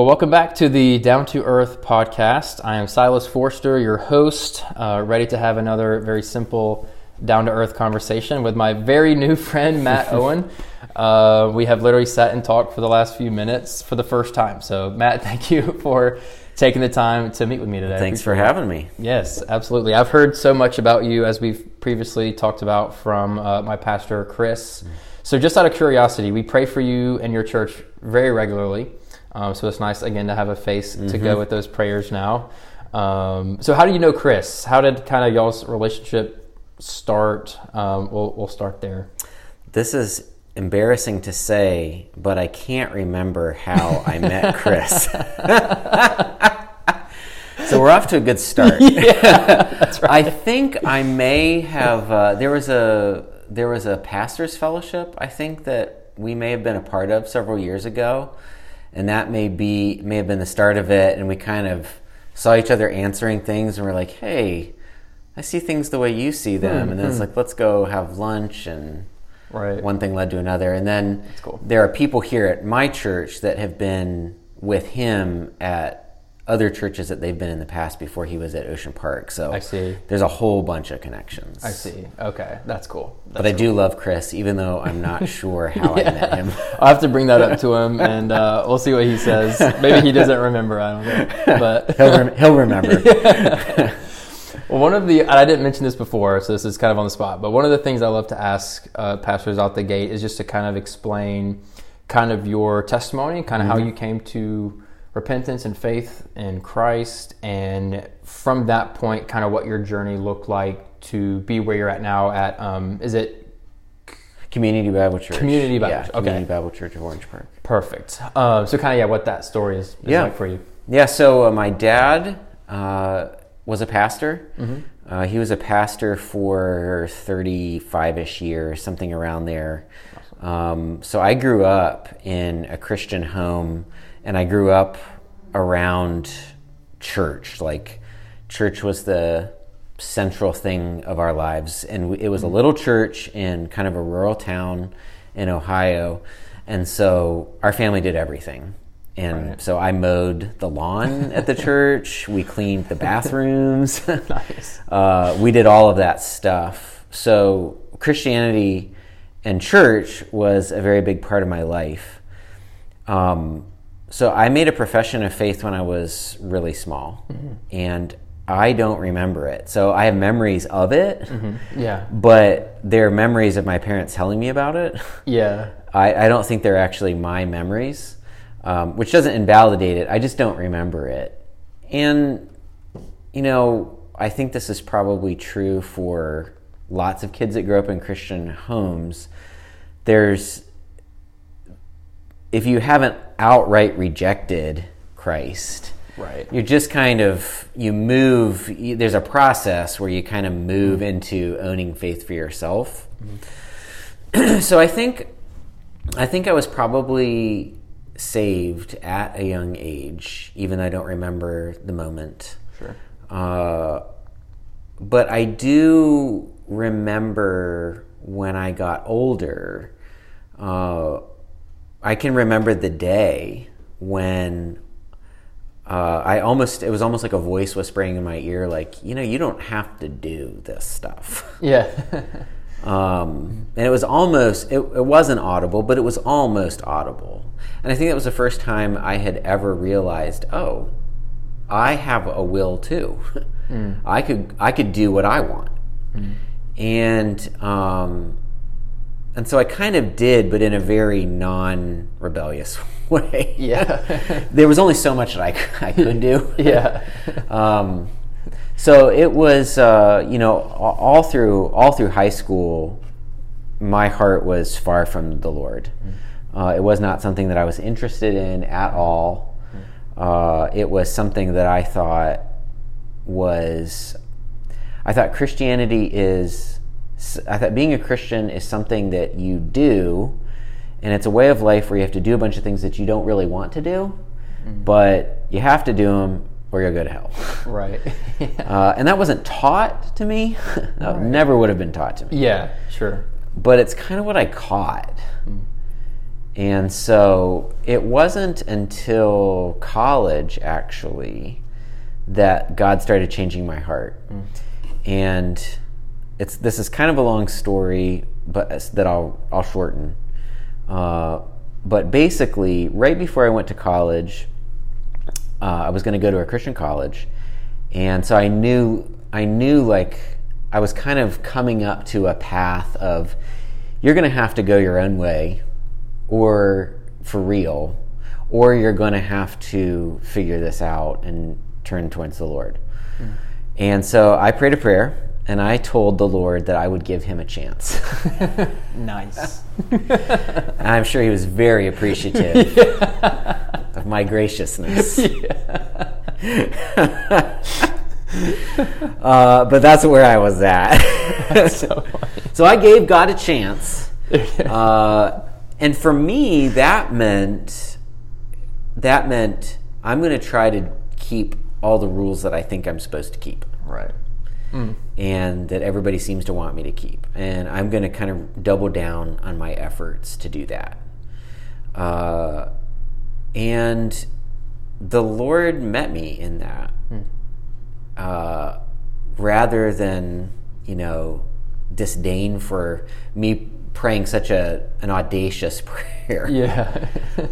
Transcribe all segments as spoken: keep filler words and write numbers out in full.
Well, welcome back to the Down to Earth podcast. I am Silas Forster, your host, uh, ready to have another very simple down to earth conversation with my very new friend, Matt Owen. Uh, we have literally sat and talked for the last few minutes for the first time. So Matt, thank you for taking the time to meet with me today. Thanks for having me. Yes, absolutely. I've heard so much about you, as we've previously talked about, from uh, my pastor, Chris. Mm-hmm. So just out of curiosity, we pray for you and your church very regularly. Um, so it's nice, again, to have a face mm-hmm. to go with those prayers now. Um, so how do you know Chris? How did kind of y'all's relationship start? Um, we'll, we'll start there. This is embarrassing to say, but I can't remember how I met Chris. So we're off to a good start. Yeah, that's right. I think I may have, uh, there was a there was a pastor's fellowship, I think, that we may have been a part of several years ago. And that may be may have been the start of it, and we kind of saw each other answering things, and we're like, "Hey, I see things the way you see them." Mm-hmm. And then it's like, "Let's go have lunch," and right. one thing led to another. And then cool. there are people here at my church that have been with him at other churches that they've been in the past before he was at Ocean Park. So I see. There's a whole bunch of connections. I see. Okay, that's cool. That's but I do cool. love Chris, even though I'm not sure how yeah. I met him. I'll have to bring that up to him, and uh, we'll see what he says. Maybe he doesn't remember. I don't know. But he'll rem- he'll remember. Yeah. Well, one of the I didn't mention this before, so this is kind of on the spot. But one of the things I love to ask uh, pastors out the gate is just to kind of explain kind of your testimony, kind of mm-hmm. how you came to repentance and faith in Christ, and from that point, kind of what your journey looked like to be where you're at now at, um, is it? Community Bible Church. Community Bible yeah, Church, okay. Community Bible Church of Orange Park. Perfect. Uh, so kind of, yeah, what that story is, is yeah. like for you. Yeah, so uh, my dad uh, was a pastor. Mm-hmm. Uh, he was a pastor for thirty-five-ish years, something around there. Awesome. Um, so I grew up in a Christian home. And I grew up around church. Like, church was the central thing of our lives. And it was a little church in kind of a rural town in Ohio. And so our family did everything. And right. so I mowed the lawn at the church. We cleaned the bathrooms. Nice. Uh, we did all of that stuff. So Christianity and church was a very big part of my life. Um, So I made a profession of faith when I was really small, mm-hmm. and I don't remember it. So I have memories of it, mm-hmm. yeah. but they're memories of my parents telling me about it. Yeah, I, I don't think they're actually my memories, um, which doesn't invalidate it. I just don't remember it. And, you know, I think this is probably true for lots of kids that grow up in Christian homes. There's... if you haven't outright rejected Christ, right. you're just kind of, you move, you, there's a process where you kind of move into owning faith for yourself. Mm-hmm. So I think, I think I was probably saved at a young age, even though I don't remember the moment. Sure. Uh, but I do remember when I got older, uh, I can remember the day when uh, I almost, it was almost like a voice whispering in my ear, like, you know, you don't have to do this stuff. Yeah. um, and it was almost, it, it wasn't audible, but it was almost audible. And I think that was the first time I had ever realized, oh, I have a will too. mm. I could, I could do what I want. Mm. And, um, And so I kind of did, but in a very non-rebellious way. Yeah. There was only so much that I, I could do. Yeah. um, so it was, uh, you know, all through all through high school, my heart was far from the Lord. Uh, it was not something that I was interested in at all. Uh, it was something that I thought was, I thought Christianity is... I thought being a Christian is something that you do, and it's a way of life where you have to do a bunch of things that you don't really want to do, mm-hmm. but you have to do them or you'll go to hell. Right. Yeah. Uh, and that wasn't taught to me. That right. never would have been taught to me. Yeah, sure. But it's kind of what I caught. Mm. And so it wasn't until college, actually, that God started changing my heart. Mm. And it's this is kind of a long story, but that I'll I'll shorten. Uh, but basically, right before I went to college, uh, I was going to go to a Christian college, and so I knew I knew like I was kind of coming up to a path of you're going to have to go your own way, or for real, or you're going to have to figure this out and turn towards the Lord. Mm. And so I prayed a prayer, and I told the Lord that I would give him a chance. Nice. And I'm sure he was very appreciative yeah. of my graciousness. Yeah. uh, but that's where I was at. That's so funny. So I gave God a chance. Uh, and for me, that meant that meant I'm going to try to keep all the rules that I think I'm supposed to keep. Right. Mm. And that everybody seems to want me to keep. And I'm going to kind of double down on my efforts to do that. Uh, and the Lord met me in that. Mm. Uh, rather than, you know, disdain for me praying such a an audacious prayer. Yeah.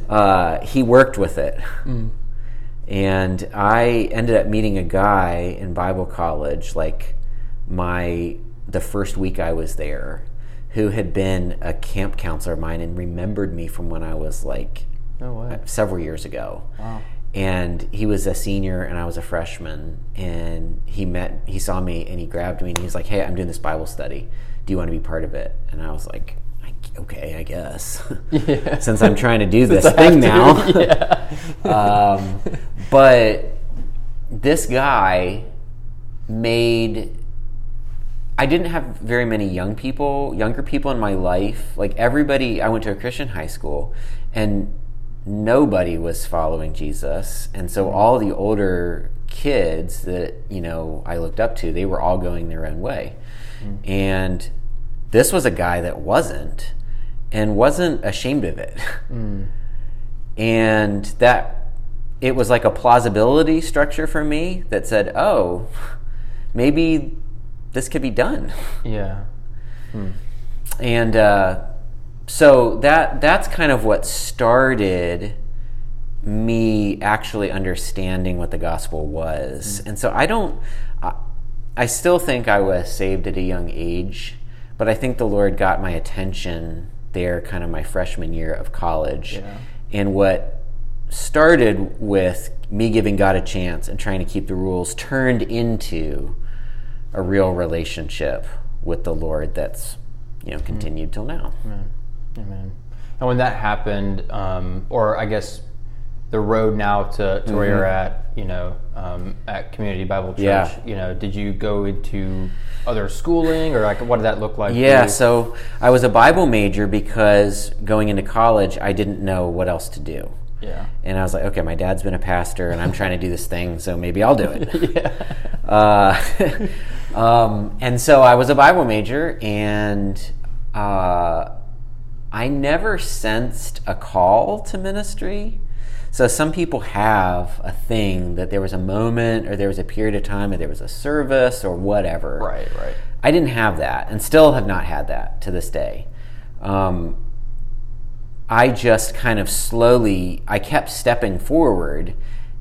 uh, he worked with it. Mm. And I ended up meeting a guy in Bible college, like my the first week I was there, who had been a camp counselor of mine and remembered me from when I was like oh, wow. several years ago. Wow. And he was a senior and I was a freshman. And he met, he saw me and he grabbed me and he's like, "Hey, I'm doing this Bible study. Do you want to be part of it?" And I was like, "Okay, I guess." Yeah. Since I'm trying to do this thing now. Yeah. um, but this guy made... I didn't have very many young people, younger people in my life. Like, everybody... I went to a Christian high school, and nobody was following Jesus. And so all the older kids that, you know, I looked up to, they were all going their own way. Mm-hmm. And this was a guy that wasn't, and wasn't ashamed of it. Mm. And that, it was like a plausibility structure for me that said, oh, maybe this could be done. Yeah. Mm. And uh, so that that's kind of what started me actually understanding what the gospel was. Mm. And so I don't, I, I still think I was saved at a young age, but I think the Lord got my attention there kind of my freshman year of college. Yeah. And what started with me giving God a chance and trying to keep the rules turned into a real relationship with the Lord that's, you know, continued mm. till now. Amen. Amen. And when that happened, um, or I guess the road now to, to mm-hmm. where you're at, you know, um, at Community Bible Church, yeah. you know, did you go into other schooling, or like what did that look like? Yeah, so I was a Bible major because going into college, I didn't know what else to do. Yeah. And I was like, okay, my dad's been a pastor, and I'm trying to do this thing, so maybe I'll do it. yeah. Uh, um, and so I was a Bible major, and uh, I never sensed a call to ministry. So some people have a thing that there was a moment or there was a period of time or there was a service or whatever. Right, right. I didn't have that, and still have not had that to this day. Um, I just kind of slowly, I kept stepping forward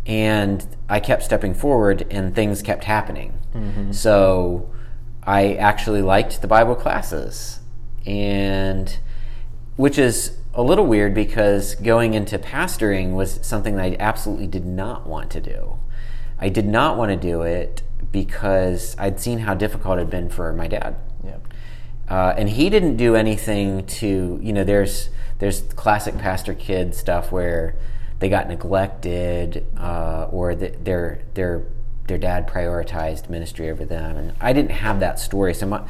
and I kept stepping forward and things kept happening. Mm-hmm. So I actually liked the Bible classes, and which is a little weird because going into pastoring was something that I absolutely did not want to do. I did not want to do it because I'd seen how difficult it had been for my dad. Yeah. Uh, and he didn't do anything to, you know, there's there's classic pastor kid stuff where they got neglected uh, or the, their their their dad prioritized ministry over them. And I didn't have that story. So my...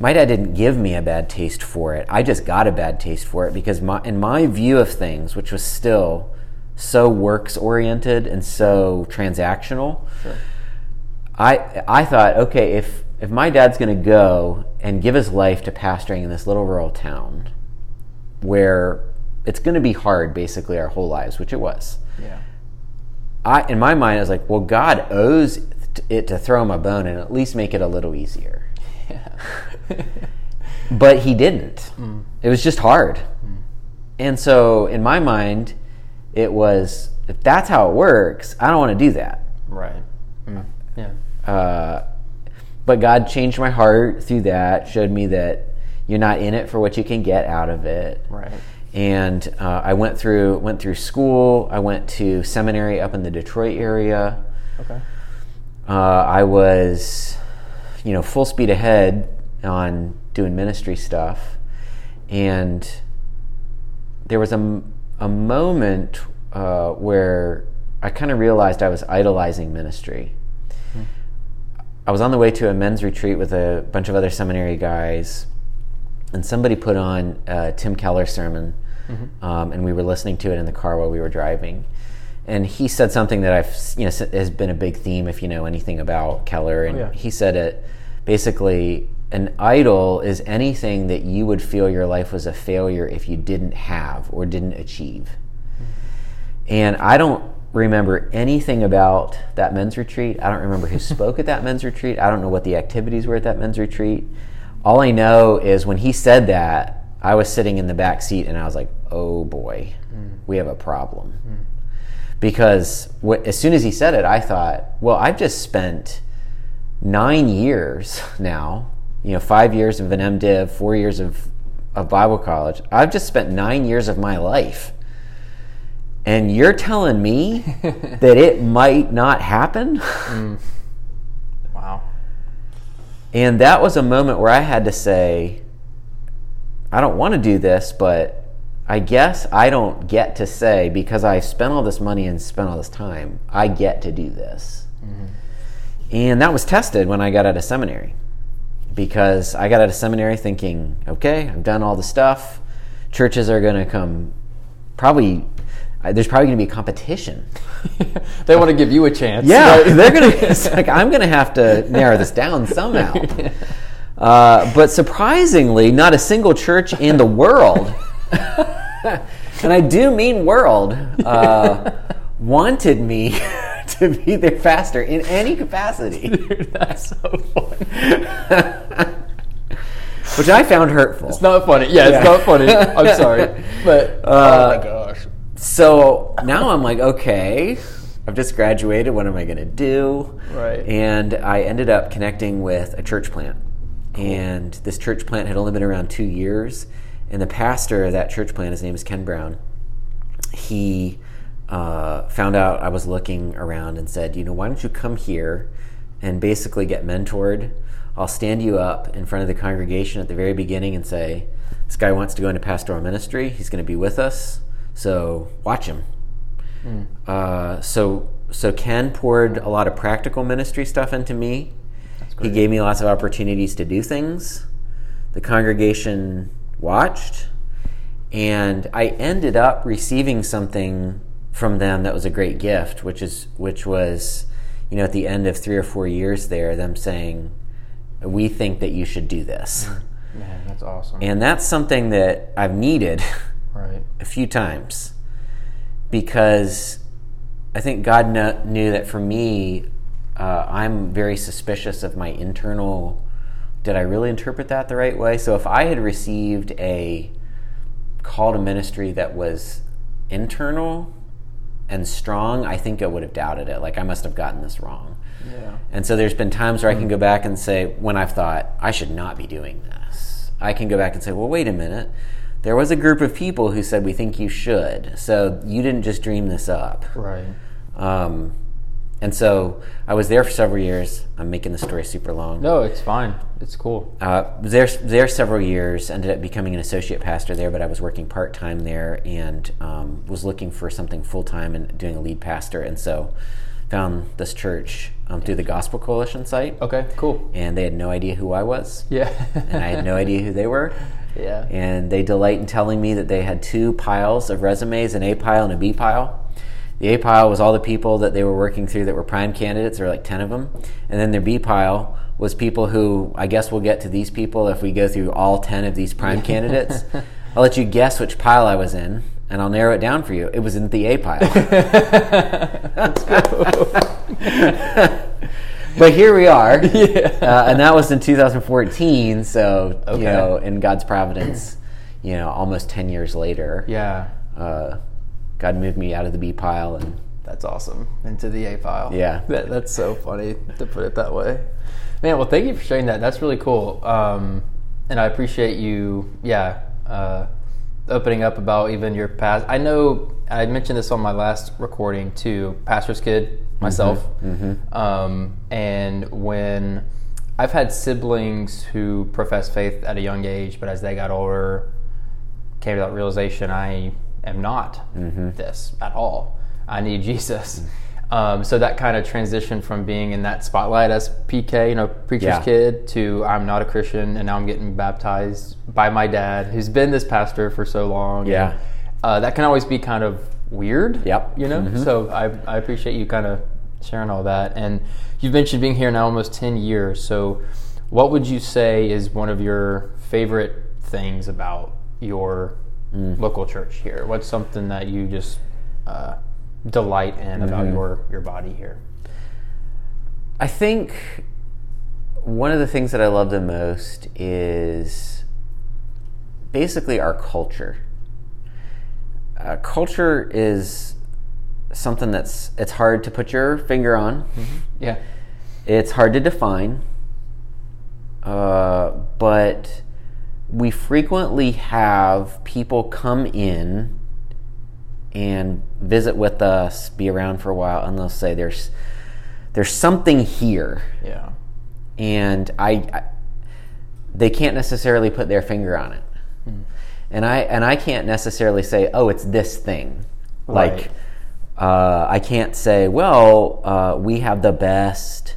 My dad didn't give me a bad taste for it. I just got a bad taste for it because my, in my view of things, which was still so works-oriented and so transactional, sure. I I thought, okay, if, if my dad's going to go and give his life to pastoring in this little rural town where it's going to be hard basically our whole lives, which it was. Yeah. I, in my mind, I was like, well, God owes it to throw him a bone and at least make it a little easier. Yeah. But he didn't. Mm. It was just hard. Mm. And so in my mind, it was, if that's how it works, I don't want to do that. Right. Mm. Yeah. Uh, but God changed my heart through that, showed me that you're not in it for what you can get out of it. Right. And uh, I went through went through school. I went to seminary up in the Detroit area. Okay. Uh, I was, you know, full speed ahead on doing ministry stuff, and there was a, a moment uh, where I kind of realized I was idolizing ministry. Hmm. I was on the way to a men's retreat with a bunch of other seminary guys, and somebody put on a Tim Keller sermon. Mm-hmm. Um, and we were listening to it in the car while we were driving, and he said something that I've you know has been a big theme if you know anything about Keller. And oh, yeah. He said it basically: an idol is anything that you would feel your life was a failure if you didn't have or didn't achieve. Mm-hmm. And I don't remember anything about that men's retreat. I don't remember who spoke at that men's retreat. I don't know what the activities were at that men's retreat. All I know is when he said that, I was sitting in the back seat and I was like, oh boy, mm. we have a problem. Mm. Because what, as soon as he said it, I thought, well, I've just spent nine years now, you know, five years of an MDiv, four years of, of Bible college. I've just spent nine years of my life. And you're telling me that it might not happen? Mm. Wow. And that was a moment where I had to say, I don't want to do this, but I guess I don't get to say, because I spent all this money and spent all this time, I get to do this. Mm-hmm. And that was tested when I got out of seminary, because I got out of seminary thinking, okay, I've done all the stuff. Churches are going to come, probably, there's probably going to be competition. They want to give you a chance. Yeah, they're going to. It's like, I'm going to have to narrow this down somehow. Uh, but surprisingly, not a single church in the world, and I do mean world, uh, wanted me to be there faster in any capacity. Dude, that's so funny. Which I found hurtful. It's not funny. Yeah, yeah. It's not funny. I'm sorry, but uh, oh my gosh. So now I'm like, okay, I've just graduated. What am I going to do? Right. And I ended up connecting with a church plant. Cool. And this church plant had only been around two years. And the pastor of that church plant, his name is Ken Brown, he uh, found out I was looking around and said, you know, why don't you come here and basically get mentored? I'll stand you up in front of the congregation at the very beginning and say, this guy wants to go into pastoral ministry. He's going to be with us. So watch him. Mm. Uh, so so Ken poured a lot of practical ministry stuff into me. He gave me lots of opportunities to do things. The congregation watched. And I ended up receiving something from them that was a great gift, which is which was, you know, at the end of three or four years there, them saying, we think that you should do this. Man, that's awesome. And that's something that I've needed. Right. A few times, because I think God no, knew that for me, uh, I'm very suspicious of my internal, did I really interpret that the right way? So if I had received a call to ministry that was internal and strong, I think I would have doubted it. Like, I must have gotten this wrong. Yeah. And so there's been times where I can go back and say, when I've thought, I should not be doing this, I can go back and say, well, wait a minute. There was a group of people who said, we think you should. So you didn't just dream this up. Right. Um, and so I was there for several years. I'm making the story super long. No, it's fine. It's cool. Uh, was there, there several years, ended up becoming an associate pastor there, but I was working part-time there and um, was looking for something full-time and doing a lead pastor. And so found this church um, through the Gospel Coalition site. Okay, cool. And they had no idea who I was. Yeah. And I had no idea who they were. Yeah. And they delight in telling me that they had two piles of resumes, an A pile and a B pile. The A pile was all the people that they were working through that were prime candidates. There were like ten of them. And then their B pile was people who, I guess we'll get to these people if we go through all ten of these prime candidates. I'll let you guess which pile I was in. and I'll narrow it down for you. It was in the A pile. Let's go. But here we are, yeah. uh, and that was in two thousand fourteen, so, okay. you know, in God's providence, you know, almost ten years later, yeah, uh, God moved me out of the B pile. And that's awesome, into the A pile. Yeah. That, that's so funny to put it that way. Man, well, thank you for sharing that. That's really cool, um, and I appreciate you, yeah, uh, opening up about even your past. I know I mentioned this on my last recording too, pastor's kid myself, mm-hmm, mm-hmm. Um, and when I've had siblings who professed faith at a young age, but as they got older, came to that realization, I am not mm-hmm. this at all. I need Jesus. Mm-hmm. Um, so that kind of transition from being in that spotlight as P K, you know, preacher's yeah. kid, to I'm not a Christian, and now I'm getting baptized by my dad, who's been this pastor for so long. Yeah. And, uh, that can always be kind of weird. Yep. You know? Mm-hmm. So I, I appreciate you kind of sharing all that. And you've mentioned being here now almost ten years. So what would you say is one of your favorite things about your mm. local church here? What's something that you just uh, delight in mm-hmm. about your, your body here? I think one of the things that I love the most is basically our culture. Uh, culture is something that's it's hard to put your finger on. Mm-hmm. Yeah, it's hard to define, uh, but we frequently have people come in and visit with us, be around for a while, and they'll say, "There's there's something here." Yeah, and I, I they can't necessarily put their finger on it. Mm. And I and I can't necessarily say, oh, it's this thing. Right. Like, uh, I can't say, well, uh, we have the best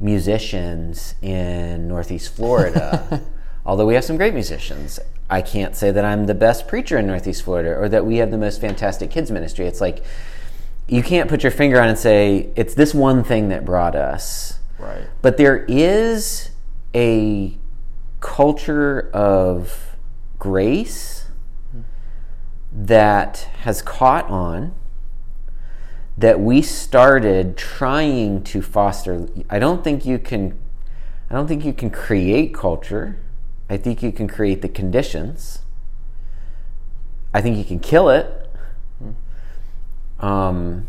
musicians in Northeast Florida, although we have some great musicians. I can't say that I'm the best preacher in Northeast Florida or that we have the most fantastic kids ministry. It's like you can't put your finger on it and say, it's this one thing that brought us. Right. But there is a culture of grace that has caught on, that we started trying to foster. I don't think you can I don't think you can create culture. I think you can create the conditions. I think you can kill it. Um,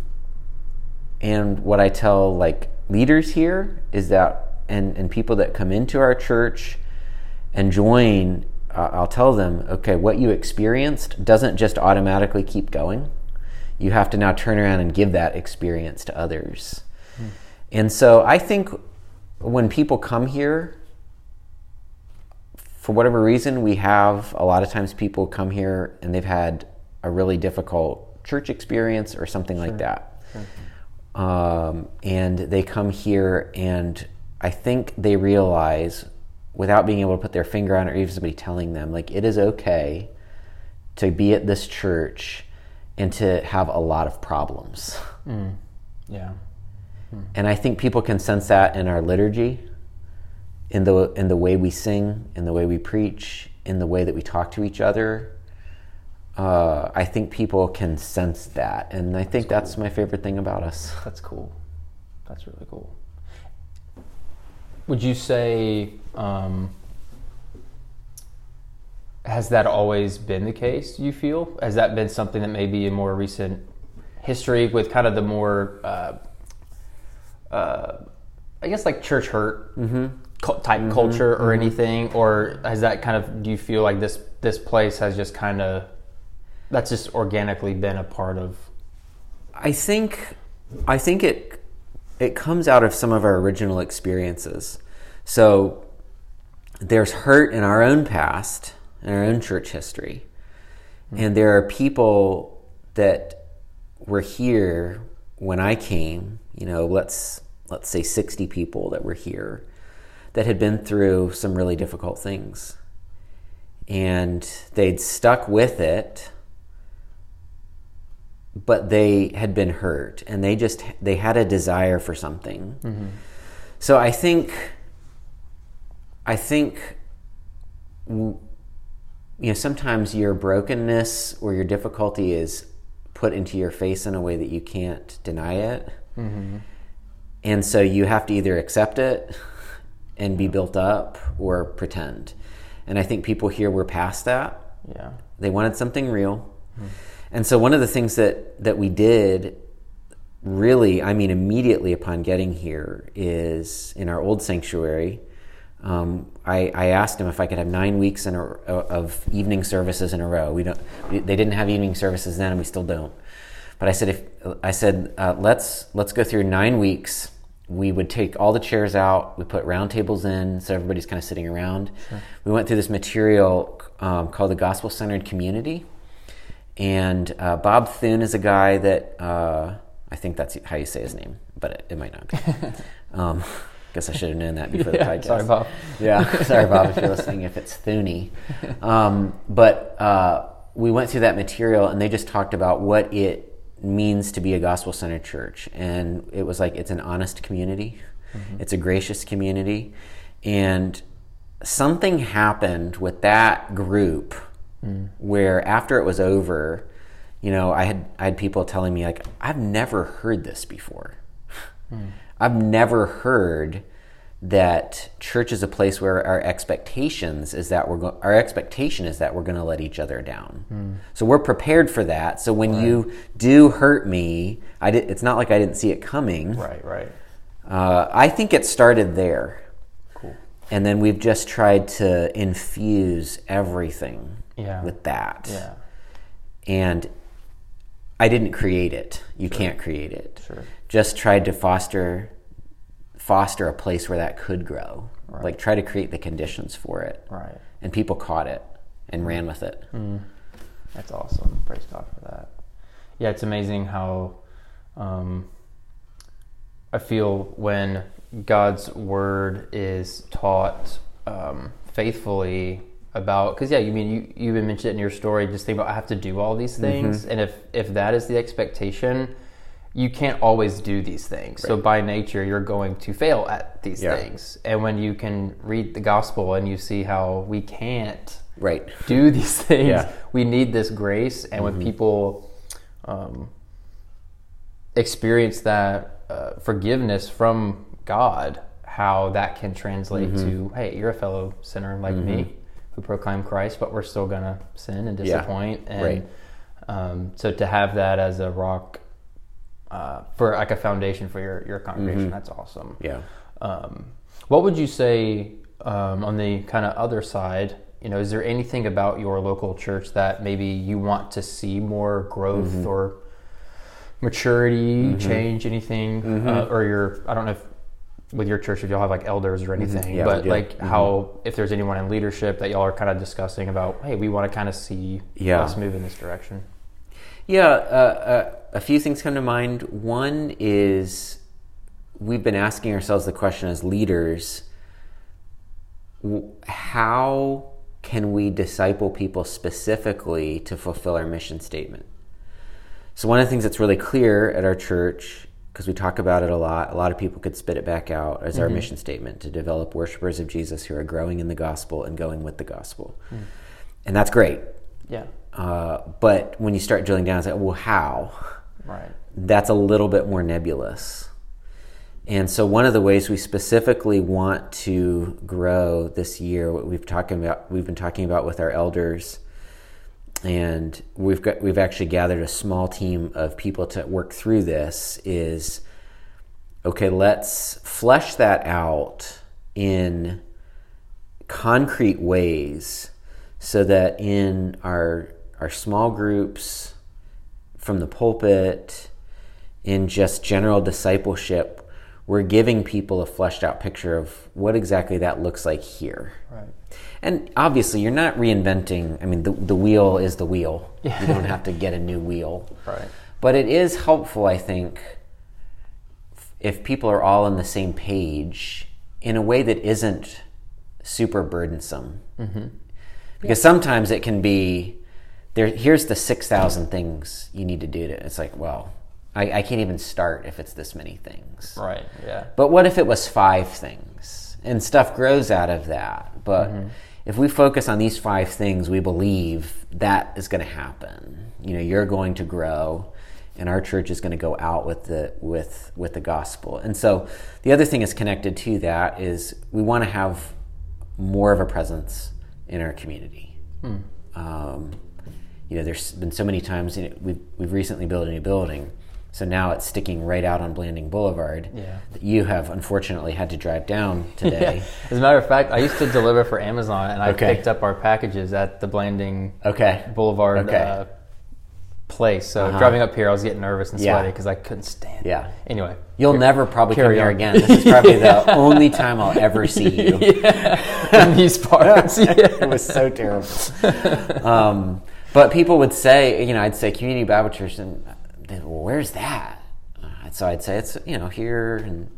and what I tell like leaders here is that and, and people that come into our church and join, I'll tell them, okay, what you experienced doesn't just automatically keep going. You have to now turn around and give that experience to others. Mm. And so I think when people come here, for whatever reason, we have a lot of times people come here and they've had a really difficult church experience or something sure. like that. Sure. Um, and they come here and I think they realize, without being able to put their finger on it or even somebody telling them, like, it is okay to be at this church and to have a lot of problems. Mm. Yeah. Mm. And I think people can sense that in our liturgy, in the in the way we sing, in the way we preach, in the way that we talk to each other. Uh, I think people can sense that. And I think that's, that's cool. my favorite thing about us. That's cool. That's really cool. Would you say, um, has that always been the case, you feel? Has that been something that maybe in more recent history with kind of the more, uh, uh, I guess like church hurt mm-hmm. co- type mm-hmm. culture or mm-hmm. anything? Or has that kind of, do you feel like this, this place has just kind of, that's just organically been a part of? I think, I think it... It comes out of some of our original experiences. So there's hurt in our own past, in our own church history. Mm-hmm. And there are people that were here when I came, you know, let's let's say sixty people that were here that had been through some really difficult things. And they'd stuck with it, but they had been hurt and they just they had a desire for something. Mm-hmm. So I think I think w- you know, sometimes your brokenness or your difficulty is put into your face in a way that you can't deny it. Mm-hmm. And so you have to either accept it and be built up or pretend. And I think people here were past that. Yeah. They wanted something real. Mm-hmm. And so one of the things that, that we did really, I mean, immediately upon getting here is in our old sanctuary, um, I, I asked him if I could have nine weeks in a, of evening services in a row. We don't, we, they didn't have evening services then, and we still don't. But I said, if I said, uh, let's let's go through nine weeks. We would take all the chairs out. We put round tables in, so everybody's kind of sitting around. Sure. We went through this material um, called the Gospel Centered Community, and uh, Bob Thune is a guy that uh, I think that's how you say his name, but it, it might not be. um, guess I should have known that before the yeah, podcast. Sorry, Bob. Yeah, sorry, Bob, if you're listening. If it's Thune, um, but uh, we went through that material, and they just talked about what it means to be a gospel-centered church. And it was like, it's an honest community. Mm-hmm. It's a gracious community. And something happened with that group mm. where after it was over, you know, I had I had people telling me, like, I've never heard this before. Mm. I've never heard that church is a place where our expectations is that we're go- our expectation is that we're going to let each other down. Mm. So we're prepared for that. So when right. you do hurt me, I did, it's not like I didn't see it coming. Right, right. Uh, I think it started there. Cool. And then we've just tried to infuse everything yeah. with that. Yeah. And I didn't create it. You sure. can't create it. Sure. Just tried to foster foster a place where that could grow. Right. Like, try to create the conditions for it. Right. And people caught it and ran with it. Mm. That's awesome. Praise God for that. Yeah, it's amazing how um, I feel when God's word is taught um, faithfully about, because yeah, you mean you you even mentioned it in your story, just think about, I have to do all these things. Mm-hmm. And if, if that is the expectation, you can't always do these things. Right. So by nature, you're going to fail at these yeah. things. And when you can read the gospel and you see how we can't right. do these things, yeah. we need this grace. And mm-hmm. when people um, experience that uh, forgiveness from God, how that can translate mm-hmm. to, hey, you're a fellow sinner like mm-hmm. me who proclaim Christ, but we're still going to sin and disappoint. Yeah. And right. um, so to have that as a rock, Uh, for like a foundation for your, your congregation. Mm-hmm. That's awesome. Yeah. Um, what would you say um, on the kind of other side, you know, is there anything about your local church that maybe you want to see more growth mm-hmm. or maturity, mm-hmm. change, anything? Mm-hmm. Uh, or your, I don't know if with your church, if y'all have like elders or anything, mm-hmm. yeah, but like mm-hmm. how, if there's anyone in leadership that y'all are kind of discussing about, hey, we want to kind of see yeah. us move in this direction. Yeah, uh, uh, a few things come to mind. One is we've been asking ourselves the question as leaders, how can we disciple people specifically to fulfill our mission statement? So one of the things that's really clear at our church, because we talk about it a lot, a lot of people could spit it back out as mm-hmm. our mission statement, to develop worshipers of Jesus who are growing in the gospel and going with the gospel. Mm. And that's great. Yeah. Uh, but when you start drilling down, it's like, well, how? Right. That's a little bit more nebulous. And so one of the ways we specifically want to grow this year, what we've talking about, we've been talking about with our elders, and we've got, we've actually gathered a small team of people to work through this, is, okay, let's flesh that out in concrete ways so that in our our small groups, from the pulpit, in just general discipleship, we're giving people a fleshed out picture of what exactly that looks like here. Right. And obviously, you're not reinventing. I mean, the, the wheel is the wheel. Yeah. You don't have to get a new wheel. Right. But it is helpful, I think, if people are all on the same page in a way that isn't super burdensome. Mm-hmm. Because sometimes it can be, there. Here's the six thousand things you need to do to, it's like, well, I, I can't even start if it's this many things. Right, yeah. But what if it was five things? And stuff grows out of that. But mm-hmm. if we focus on these five things, we believe that is going to happen. You know, you're going to grow, and our church is going to go out with the with with the gospel. And so the other thing is connected to that is we want to have more of a presence in our community. Hmm. Um, you know, there's been so many times, you know, we've, we've recently built a new building, so now it's sticking right out on Blanding Boulevard yeah. that you have unfortunately had to drive down today. Yeah. As a matter of fact, I used to deliver for Amazon, and I okay. picked up our packages at the Blanding okay. Boulevard okay. Uh, place. So uh-huh. driving up here, I was getting nervous and yeah. sweaty because I couldn't stand it. Yeah. Anyway. You'll never probably come here again. This is probably yeah. the only time I'll ever see you. Yeah. In these parts. Yeah. It was so terrible. Um, but people would say, you know, I'd say Community Bible Church, and then, well, where's that? Uh, so I'd say it's, you know, here, and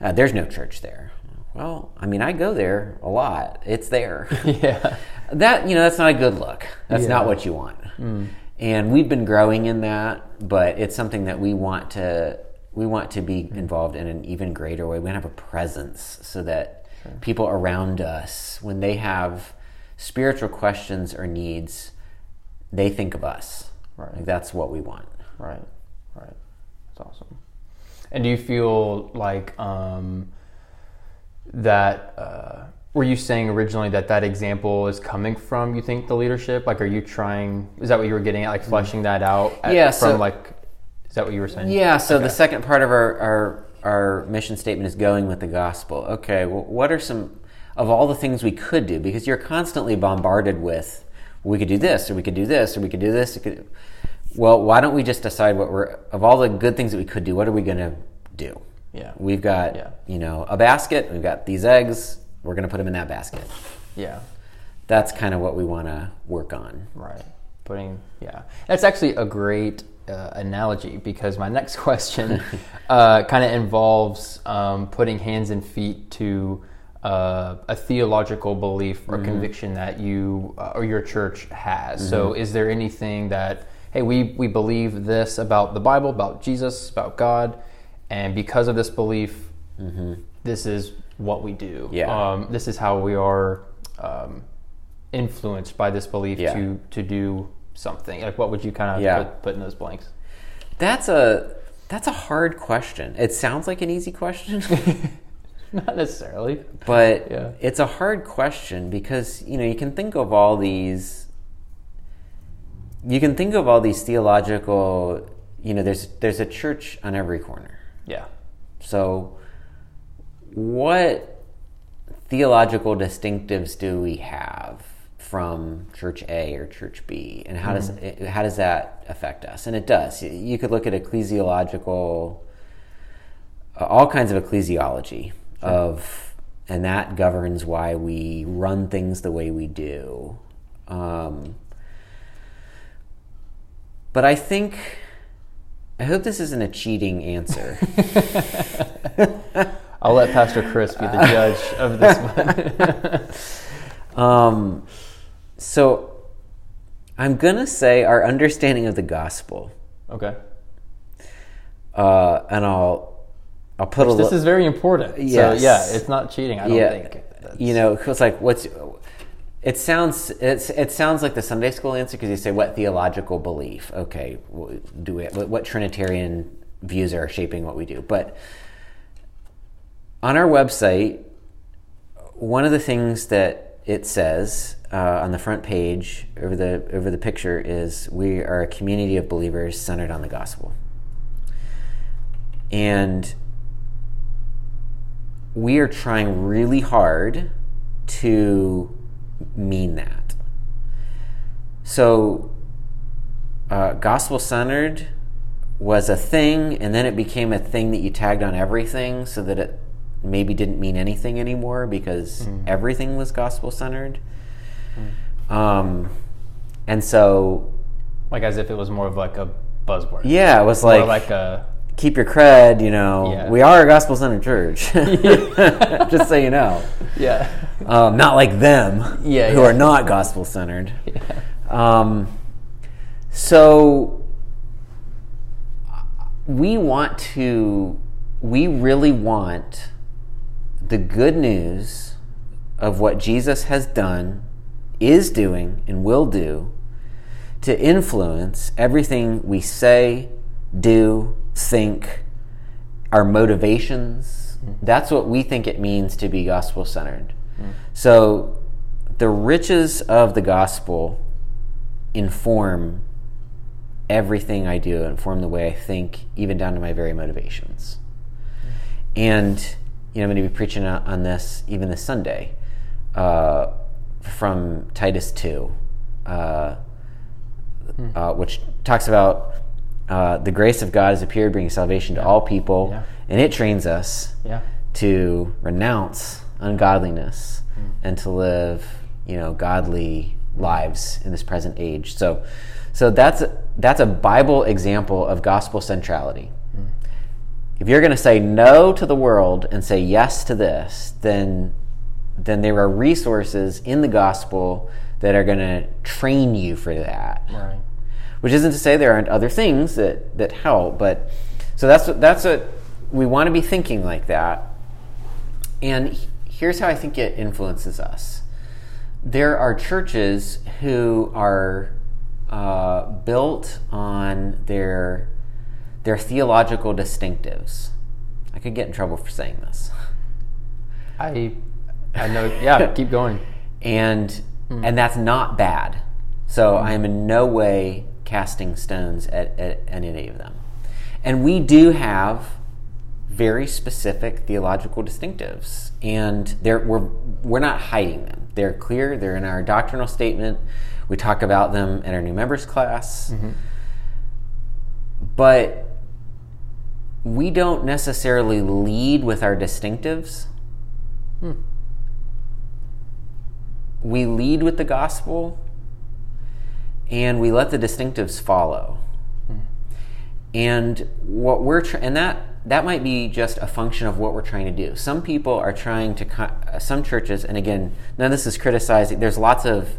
uh, there's no church there. Well, I mean, I go there a lot. It's there. Yeah. That, you know, that's not a good look. That's yeah. not what you want. Mm. And we've been growing in that, but it's something that we want to we want to be involved in an even greater way. We want to have a presence so that sure. people around us, when they have spiritual questions or needs, they think of us. Right. Like that's what we want. Right. Right. That's awesome. And do you feel like um, that? Uh, Were you saying originally that that example is coming from, you think, the leadership? Like, are you trying, is that what you were getting at, like fleshing that out at, yeah, from so, like, is that what you were saying? Yeah, so okay. the second part of our, our our mission statement is going with the gospel. Okay, well, what are some, of all the things we could do? Because you're constantly bombarded with, we could do this, or we could do this, or we could do this. We could, well, why don't we just decide what we're, of all the good things that we could do, what are we going to do? Yeah. We've got, yeah. you know, a basket, we've got these eggs, we're going to put them in that basket. Yeah. That's kind of what we want to work on. Right. Putting, yeah. That's actually a great uh, analogy, because my next question uh, kind of involves um, putting hands and feet to uh, a theological belief or mm-hmm. conviction that you uh, or your church has. Mm-hmm. So is there anything that, hey, we, we believe this about the Bible, about Jesus, about God, and because of this belief, mm-hmm. this is what we do. Yeah. Um, this is how we are um, influenced by this belief yeah. to to do something. Like, what would you kind of yeah. put, put in those blanks? That's a that's a hard question. It sounds like an easy question, not necessarily, but yeah. it's a hard question because you know you can think of all these. You can think of all these theological. You know, there's there's a church on every corner. Yeah. So. What theological distinctives do we have from Church A or Church B, and how does mm. how does that affect us? And it does. You could look at ecclesiological, uh, all kinds of ecclesiology sure. of, and that governs why we run things the way we do. Um, but I think. I hope this isn't a cheating answer. I'll let Pastor Chris be the judge of this one. um, so I'm going to say our understanding of the gospel. Okay. Uh, and I'll I'll put Which a little... This is very important. Yes. So, yeah, it's not cheating, I don't yeah. think. That's... You know, it's like, what's... It sounds it's it sounds like the Sunday school answer because you say what theological belief? Okay, do we what Trinitarian views are shaping what we do? But on our website, one of the things that it says uh, on the front page over the over the picture is we are a community of believers centered on the gospel, and we are trying really hard to. Mean that. So, uh, gospel-centered was a thing, and then it became a thing that you tagged on everything so that it maybe didn't mean anything anymore because mm. everything was gospel-centered. Mm. Um, and so... Like as if it was more of like a buzzword. Yeah, it was like, like a... keep your cred, you know. Yeah. We are a gospel-centered church. Just so you know. Yeah. Um, not like them, yeah, who yeah. are not gospel-centered. Yeah. Um, so we want to, we really want the good news of what Jesus has done, is doing, and will do to influence everything we say, do, think, our motivations. Mm-hmm. That's what we think it means to be gospel-centered. Mm-hmm. So the riches of the gospel inform everything I do, inform the way I think, even down to my very motivations. Mm-hmm. And you know, I'm going to be preaching on this even this Sunday uh, from Titus two, uh, mm. uh, which talks about uh, the grace of God has appeared, bringing salvation to yeah. all people, yeah. and it trains us yeah. to renounce ungodliness mm. and to live, you know, godly lives in this present age. So, so that's that's a Bible example of gospel centrality. If you're going to say no to the world and say yes to this, then then there are resources in the gospel that are going to train you for that. Right. Which isn't to say there aren't other things that, that help, but so that's what, that's what we want to be thinking like that. And here's how I think it influences us. There are churches who are uh, built on their They're theological distinctives. I could get in trouble for saying this. I, I know. Yeah, keep going. And mm. and that's not bad. So mm. I am in no way casting stones at, at, at any of them. And we do have very specific theological distinctives, and they're we're we're not hiding them. They're clear. They're in our doctrinal statement. We talk about them in our new members class. Mm-hmm. But we don't necessarily lead with our distinctives. Hmm. We lead with the gospel, and we let the distinctives follow. Hmm. And what we're tra- and that that might be just a function of what we're trying to do. Some people are trying to co- some churches, and again, none of this is criticizing. There's lots of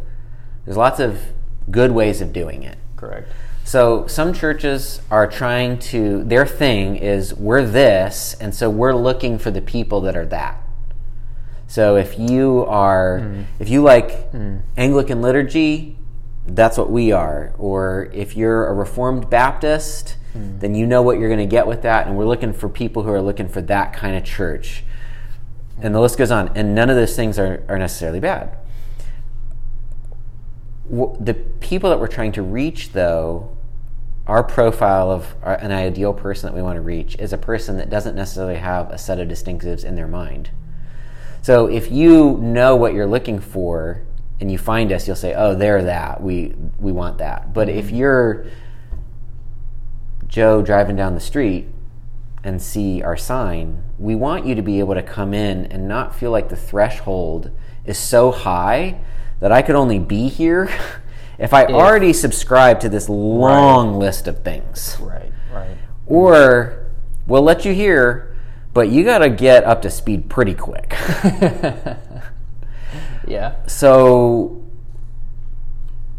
there's lots of good ways of doing it. Correct. So some churches are trying to, their thing is we're this, and so we're looking for the people that are that. So if you are, mm. if you like mm. Anglican liturgy, that's what we are. Or if you're a Reformed Baptist, mm. then you know what you're going to get with that, and we're looking for people who are looking for that kind of church. And the list goes on, and none of those things are, are necessarily bad. The people that we're trying to reach, though, our profile of our, an ideal person that we want to reach is a person that doesn't necessarily have a set of distinctives in their mind. So if you know what you're looking for and you find us, you'll say, oh, they're that. We we want that. But if you're Joe driving down the street and see our sign, we want you to be able to come in and not feel like the threshold is so high that I could only be here if I if. already subscribe to this long right. list of things. Right, right. Or we'll let you here, but you got to get up to speed pretty quick. Yeah. So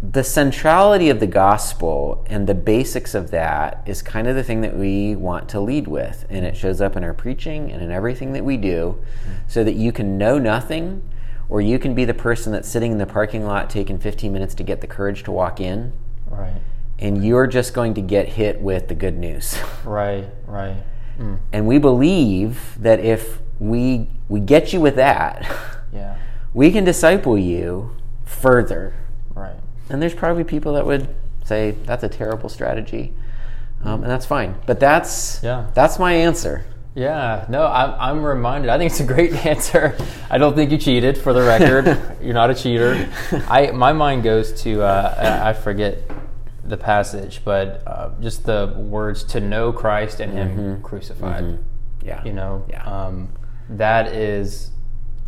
the centrality of the gospel and the basics of that is kind of the thing that we want to lead with, and it shows up in our preaching and in everything that we do, mm-hmm. so that you can know nothing, or you can be the person that's sitting in the parking lot taking fifteen minutes to get the courage to walk in. Right. And you're just going to get hit with the good news. Right, right. Mm. And we believe that if we we get you with that, yeah. we can disciple you further. Right. And there's probably people that would say, that's a terrible strategy. Um, and that's fine. But that's yeah. that's my answer. Yeah, no, I'm, I'm reminded. I think it's a great answer. I don't think you cheated, for the record. You're not a cheater. I my mind goes to, uh, I forget the passage, but uh, just the words, to know Christ and him mm-hmm. crucified. Mm-hmm. Yeah. You know, yeah. Um, that is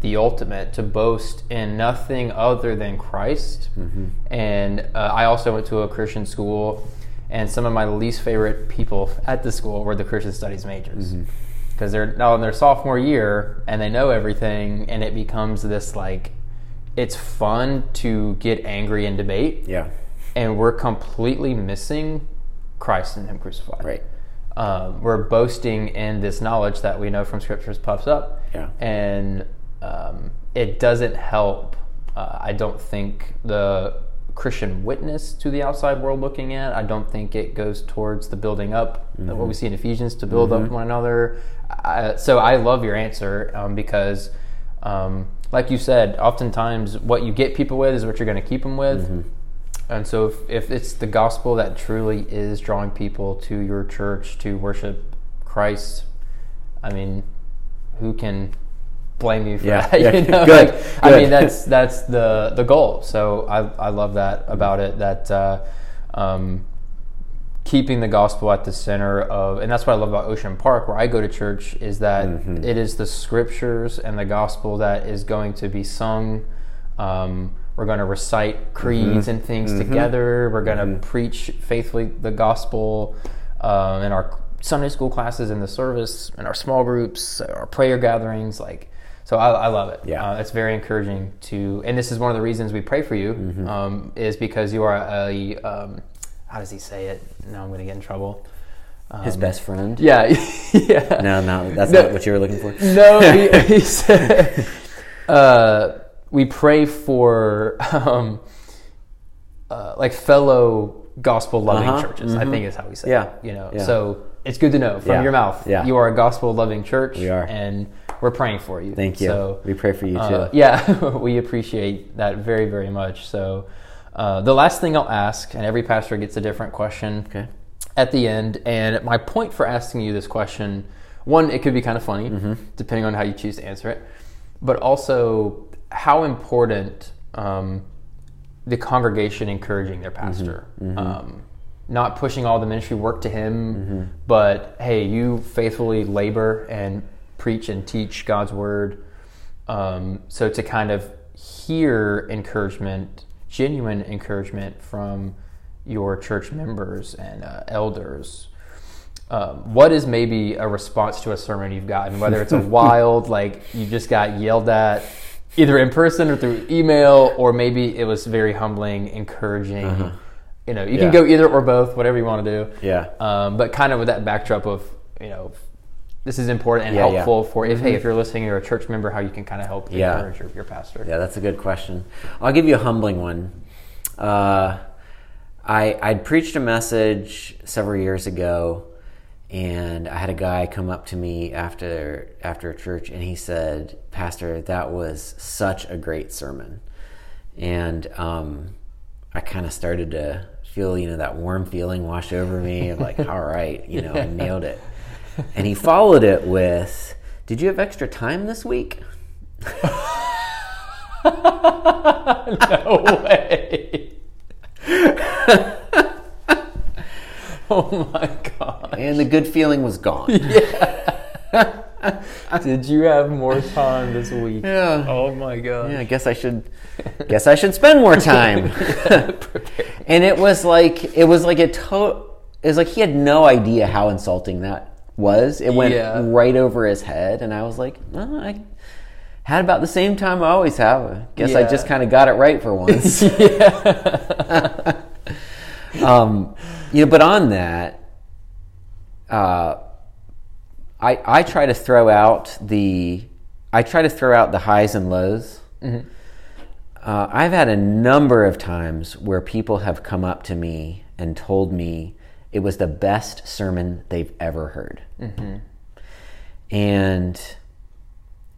the ultimate, to boast in nothing other than Christ. Mm-hmm. And uh, I also went to a Christian school, and some of my least favorite people at the school were the Christian Studies majors. Mm-hmm. Because they're now in their sophomore year, and they know everything, and it becomes this, like, it's fun to get angry and debate. Yeah. And we're completely missing Christ and him crucified. Right. Um, we're boasting in this knowledge that we know from Scriptures puffs up. Yeah. And um, it doesn't help, uh, I don't think, the Christian witness to the outside world looking at. I don't think it goes towards the building up, mm-hmm. what we see in Ephesians, to build mm-hmm. up one another. I, so I love your answer um, because, um, like you said, oftentimes what you get people with is what you're going to keep them with. Mm-hmm. And so if, if it's the gospel that truly is drawing people to your church to worship Christ, I mean, who can blame you for yeah, that? Yeah. You know? Good, like, good. I mean, that's that's the the goal. So I I love that about it, that uh, um, keeping the gospel at the center of, and that's what I love about Ocean Park, where I go to church, is that mm-hmm. it is the scriptures and the gospel that is going to be sung. Um, we're going to recite creeds mm-hmm. and things mm-hmm. together. We're going to mm-hmm. preach faithfully the gospel um, in our Sunday school classes, in the service, in our small groups, our prayer gatherings, like. So I, I love it. Yeah, uh, it's very encouraging to, and this is one of the reasons we pray for you, mm-hmm. um, is because you are a, um, how does he say it? Now I'm going to get in trouble. Um, His best friend. Yeah, yeah. No, not that's no, not what you were looking for. No, he, he said, uh, we pray for um, uh, like fellow gospel-loving uh-huh. churches. Mm-hmm. I think is how we say. Yeah, it, you know. Yeah. So it's good to know from yeah. your mouth. Yeah. You are a gospel-loving church. We are. And we're praying for you. Thank you. So, we pray for you too. Uh, yeah, we appreciate that very, very much. So uh, the last thing I'll ask, and every pastor gets a different question okay. at the end, and my point for asking you this question, one, it could be kind of funny, mm-hmm. depending on how you choose to answer it, but also how important um, the congregation encouraging their pastor. Mm-hmm. Um, not pushing all the ministry work to him, mm-hmm. but, hey, you faithfully labor and preach and teach God's word. Um, so to kind of hear encouragement, genuine encouragement from your church members and uh, elders. Um, what is maybe a response to a sermon you've gotten, whether it's a wild, like you just got yelled at either in person or through email, or maybe it was very humbling, encouraging, uh-huh. you know, you yeah. can go either or both, whatever you want to do. Yeah. Um, but kind of with that backdrop of, you know, this is important and yeah, helpful yeah. for if, hey, if you're listening, you're a church member, how you can kind of help yeah. encourage your, your pastor. Yeah, that's a good question. I'll give you a humbling one. Uh, I I'd preached a message several years ago, and I had a guy come up to me after after church, and he said, "Pastor, that was such a great sermon," and um, I kind of started to feel, you know, that warm feeling wash over me of like, all right, you know, yeah. I nailed it. And he followed it with, "Did you have extra time this week?" No way. Oh my God. And the good feeling was gone. Yeah. Did you have more time this week? Yeah. Oh my God. Yeah, I guess I should guess I should spend more time. Yeah, and it was like it was like a to- it was like he had no idea how insulting that was. It went yeah. right over his head, and I was like, oh, I had about the same time I always have. I guess yeah. I just kind of got it right for once. um, you know, but on that, uh, I I try to throw out the I try to throw out the highs and lows. Mm-hmm. Uh, I've had a number of times where people have come up to me and told me it was the best sermon they've ever heard. Mm-hmm. And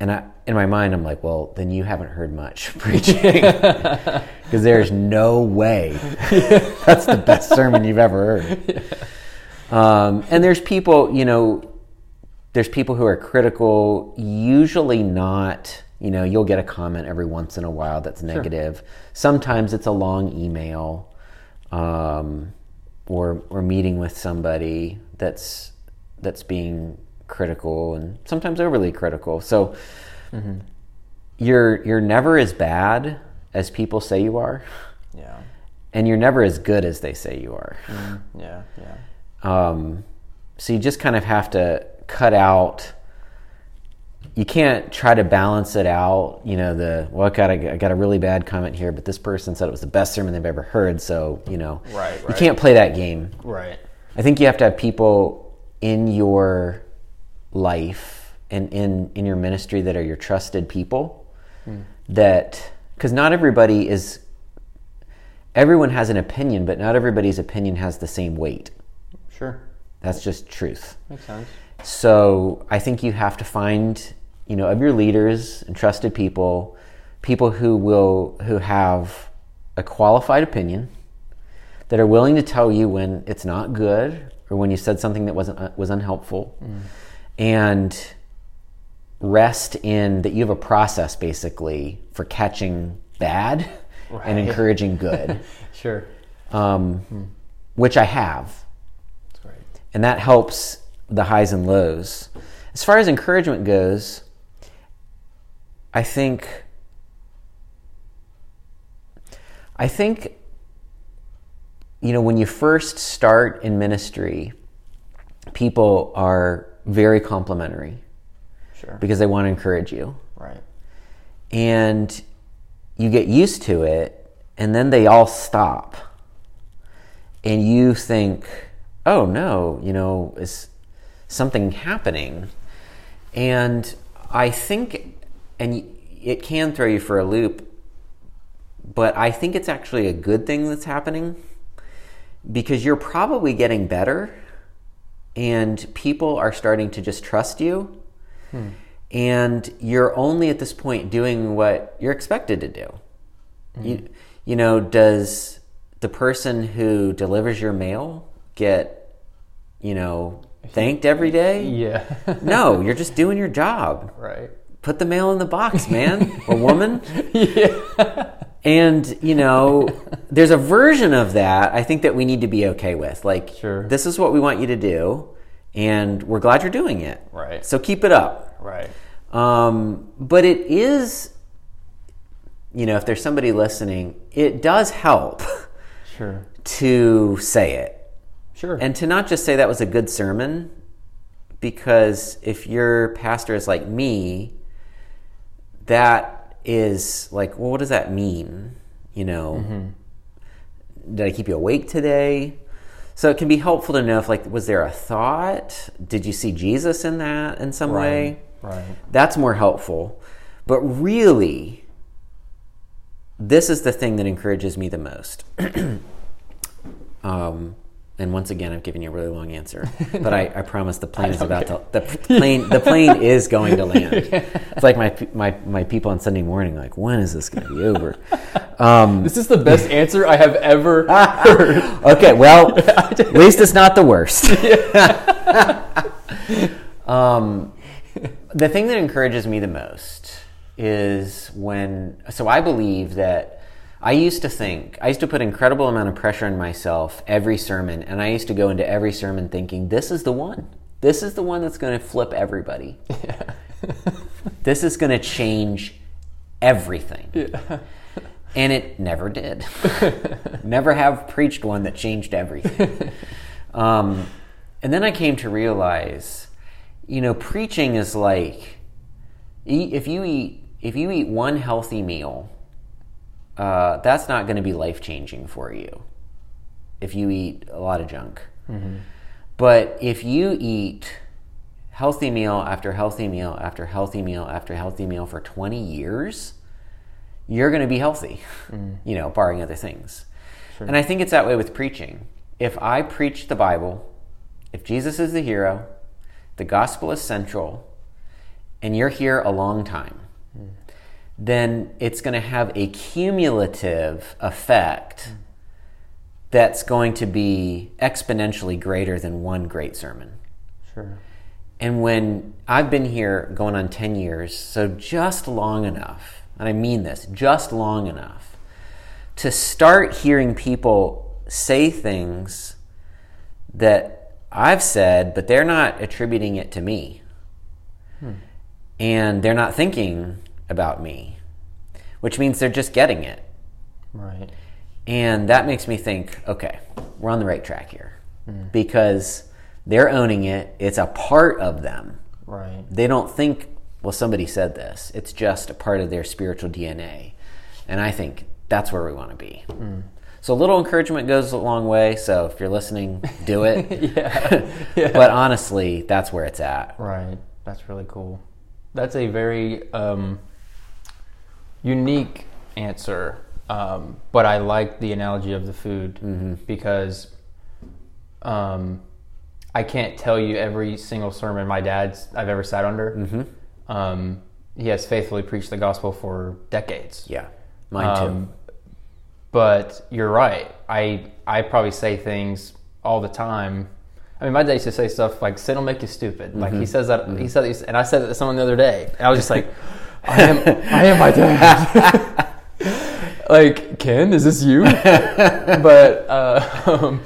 and I, in my mind, I'm like, well, then you haven't heard much preaching. Because there's no way that's the best sermon you've ever heard. Yeah. Um, and there's people, you know, there's people who are critical, usually not, you know, you'll get a comment every once in a while that's negative. Sure. Sometimes it's a long email. Um Or, or meeting with somebody that's that's being critical and sometimes overly critical. So mm-hmm. you're you're never as bad as people say you are. Yeah. And you're never as good as they say you are. Mm-hmm. Yeah, yeah. Um, so you just kind of have to cut out. You can't try to balance it out. You know, the, well, I got a, I got a really bad comment here, but this person said it was the best sermon they've ever heard. So, you know, right, right. You can't play that game. Right. I think you have to have people in your life and in, in your ministry that are your trusted people mm. that, because not everybody is, everyone has an opinion, but not everybody's opinion has the same weight. Sure. That's just truth. Makes sense. So I think you have to find, you know, of your leaders and trusted people, people who will, who have a qualified opinion, that are willing to tell you when it's not good or when you said something that wasn't, uh, was unhelpful, mm. and rest in that you have a process basically for catching bad right. and encouraging good. Sure. Um, mm. Which I have. That's right. And that helps the highs and lows. As far as encouragement goes, I think, I think, you know, when you first start in ministry, people are very complimentary. Sure. Because they want to encourage you. Right. And you get used to it, and then they all stop. And you think, oh no, you know, is something happening? And I think, and it can throw you for a loop, but I think it's actually a good thing that's happening, because you're probably getting better and people are starting to just trust you. Hmm. And you're only at this point doing what you're expected to do. Hmm. You, you know, does the person who delivers your mail get, you know, thanked every day? Yeah. No, you're just doing your job. Right. Put the mail in the box, man, or woman. Yeah. And, you know, there's a version of that I think that we need to be okay with. Like, sure. This is what we want you to do, and we're glad you're doing it. Right. So keep it up. Right. Um, but it is, you know, if there's somebody listening, it does help. Sure. To say it. Sure. And to not just say that was a good sermon, because if your pastor is like me, that is like, well, what does that mean? You know, mm-hmm. Did I keep you awake today? So it can be helpful to know if, like, was there a thought? Did you see Jesus in that in some right, way? Right. That's more helpful. But really, this is the thing that encourages me the most. um, and once again, I've given you a really long answer, but I, I promise the plane is about care. to the plane the plane is going to land. Yeah. It's like my my my people on Sunday morning, like, when is this going to be over? Um, this is the best answer I have ever heard. Okay, well, at least it's not the worst. um, the thing that encourages me the most is when. So I believe that. I used to think, I used to put an incredible amount of pressure on myself every sermon, and I used to go into every sermon thinking, this is the one. This is the one that's going to flip everybody. Yeah. This is going to change everything. Yeah. And it never did. Never have preached one that changed everything. um, and then I came to realize, you know, preaching is like, if you eat, if you eat one healthy meal, Uh, that's not going to be life-changing for you if you eat a lot of junk. Mm-hmm. But if you eat healthy meal after healthy meal after healthy meal after healthy meal for twenty years, you're going to be healthy, mm. you know, barring other things. Sure. And I think it's that way with preaching. If I preach the Bible, if Jesus is the hero, the gospel is central, and you're here a long time, mm. then it's going to have a cumulative effect that's going to be exponentially greater than one great sermon. Sure. And when I've been here going on ten years, so just long enough, and I mean this, just long enough, to start hearing people say things that I've said, but they're not attributing it to me. Hmm. And they're not thinking about me, which means they're just getting it. Right. And that makes me think, okay, we're on the right track here, mm. because they're owning it. It's a part of them. Right. They don't think, well, somebody said this. It's just a part of their spiritual D N A. And I think that's where we want to be. Mm. So a little encouragement goes a long way. So if you're listening, do it. Yeah. Yeah. But honestly, that's where it's at. Right. That's really cool. That's a very, um, unique answer, um, but I like the analogy of the food mm-hmm. because um, I can't tell you every single sermon my dad's I've ever sat under. Mm-hmm. Um, he has faithfully preached the gospel for decades. Yeah, mine too. Um, but you're right. I I probably say things all the time. I mean, my dad used to say stuff like, sin will make you stupid. Mm-hmm. Like, he says that, mm-hmm. he said that, and I said that to someone the other day. And I was just like, I am I am my dad. Like, Ken, is this you? But, uh, um,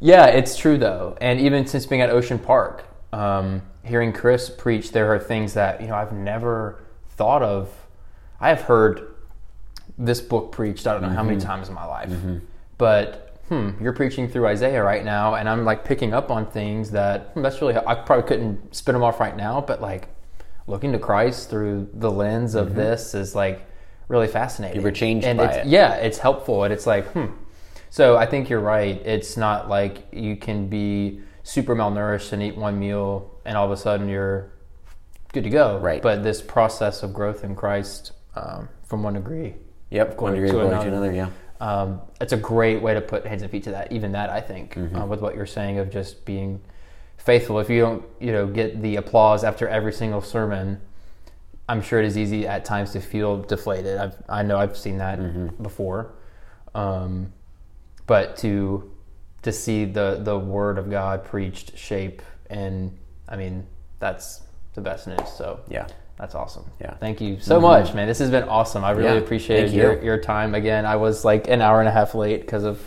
yeah, it's true, though. And even since being at Ocean Park, um, hearing Chris preach, there are things that, you know, I've never thought of. I have heard this book preached, I don't know mm-hmm. how many times in my life. Mm-hmm. But... hmm, you're preaching through Isaiah right now, and I'm like picking up on things that hmm, that's really, I probably couldn't spin them off right now, but like looking to Christ through the lens of mm-hmm. this is like really fascinating. You were changed and by it's, it. Yeah, it's helpful, and it's like, hmm. So I think you're right. It's not like you can be super malnourished and eat one meal, and all of a sudden you're good to go. Right. But this process of growth in Christ um, from one degree. Yep, one degree to another, to another yeah. Um, it's a great way to put hands and feet to that, even that, I think, mm-hmm. uh, with what you're saying of just being faithful. If you don't, you know, get the applause after every single sermon, I'm sure it is easy at times to feel deflated. I've, I know I've seen that mm-hmm. before. Um, but to to see the, the Word of God preached, shape, and, I mean, that's the best news. So, yeah. That's awesome. Yeah. Thank you so mm-hmm. much, man. This has been awesome. I really yeah. appreciated you. your, your time. Again, I was like an hour and a half late because of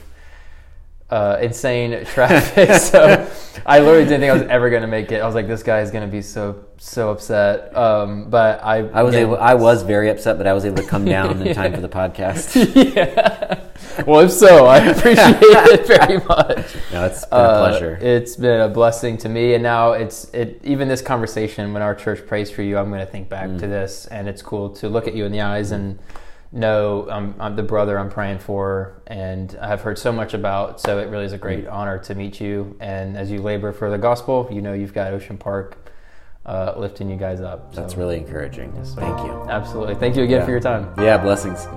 uh, insane traffic. So I literally didn't think I was ever going to make it. I was like, this guy is going to be so, so upset. Um, but I I was, yeah, able, I was very upset, but I was able to come down yeah. in time for the podcast. Yeah. Well, if so, I appreciate it very much. No, it's been uh, a pleasure. It's been a blessing to me, and now it's it. Even this conversation, when our church prays for you, I'm going to think back mm. to this, and it's cool to look at you in the eyes and know I'm, I'm the brother I'm praying for, and I've heard so much about. So it really is a great mm. honor to meet you, and as you labor for the gospel, you know you've got Ocean Park uh, lifting you guys up. So. That's really encouraging. Yes, thank you. Absolutely. Thank you again yeah. for your time. Yeah, blessings.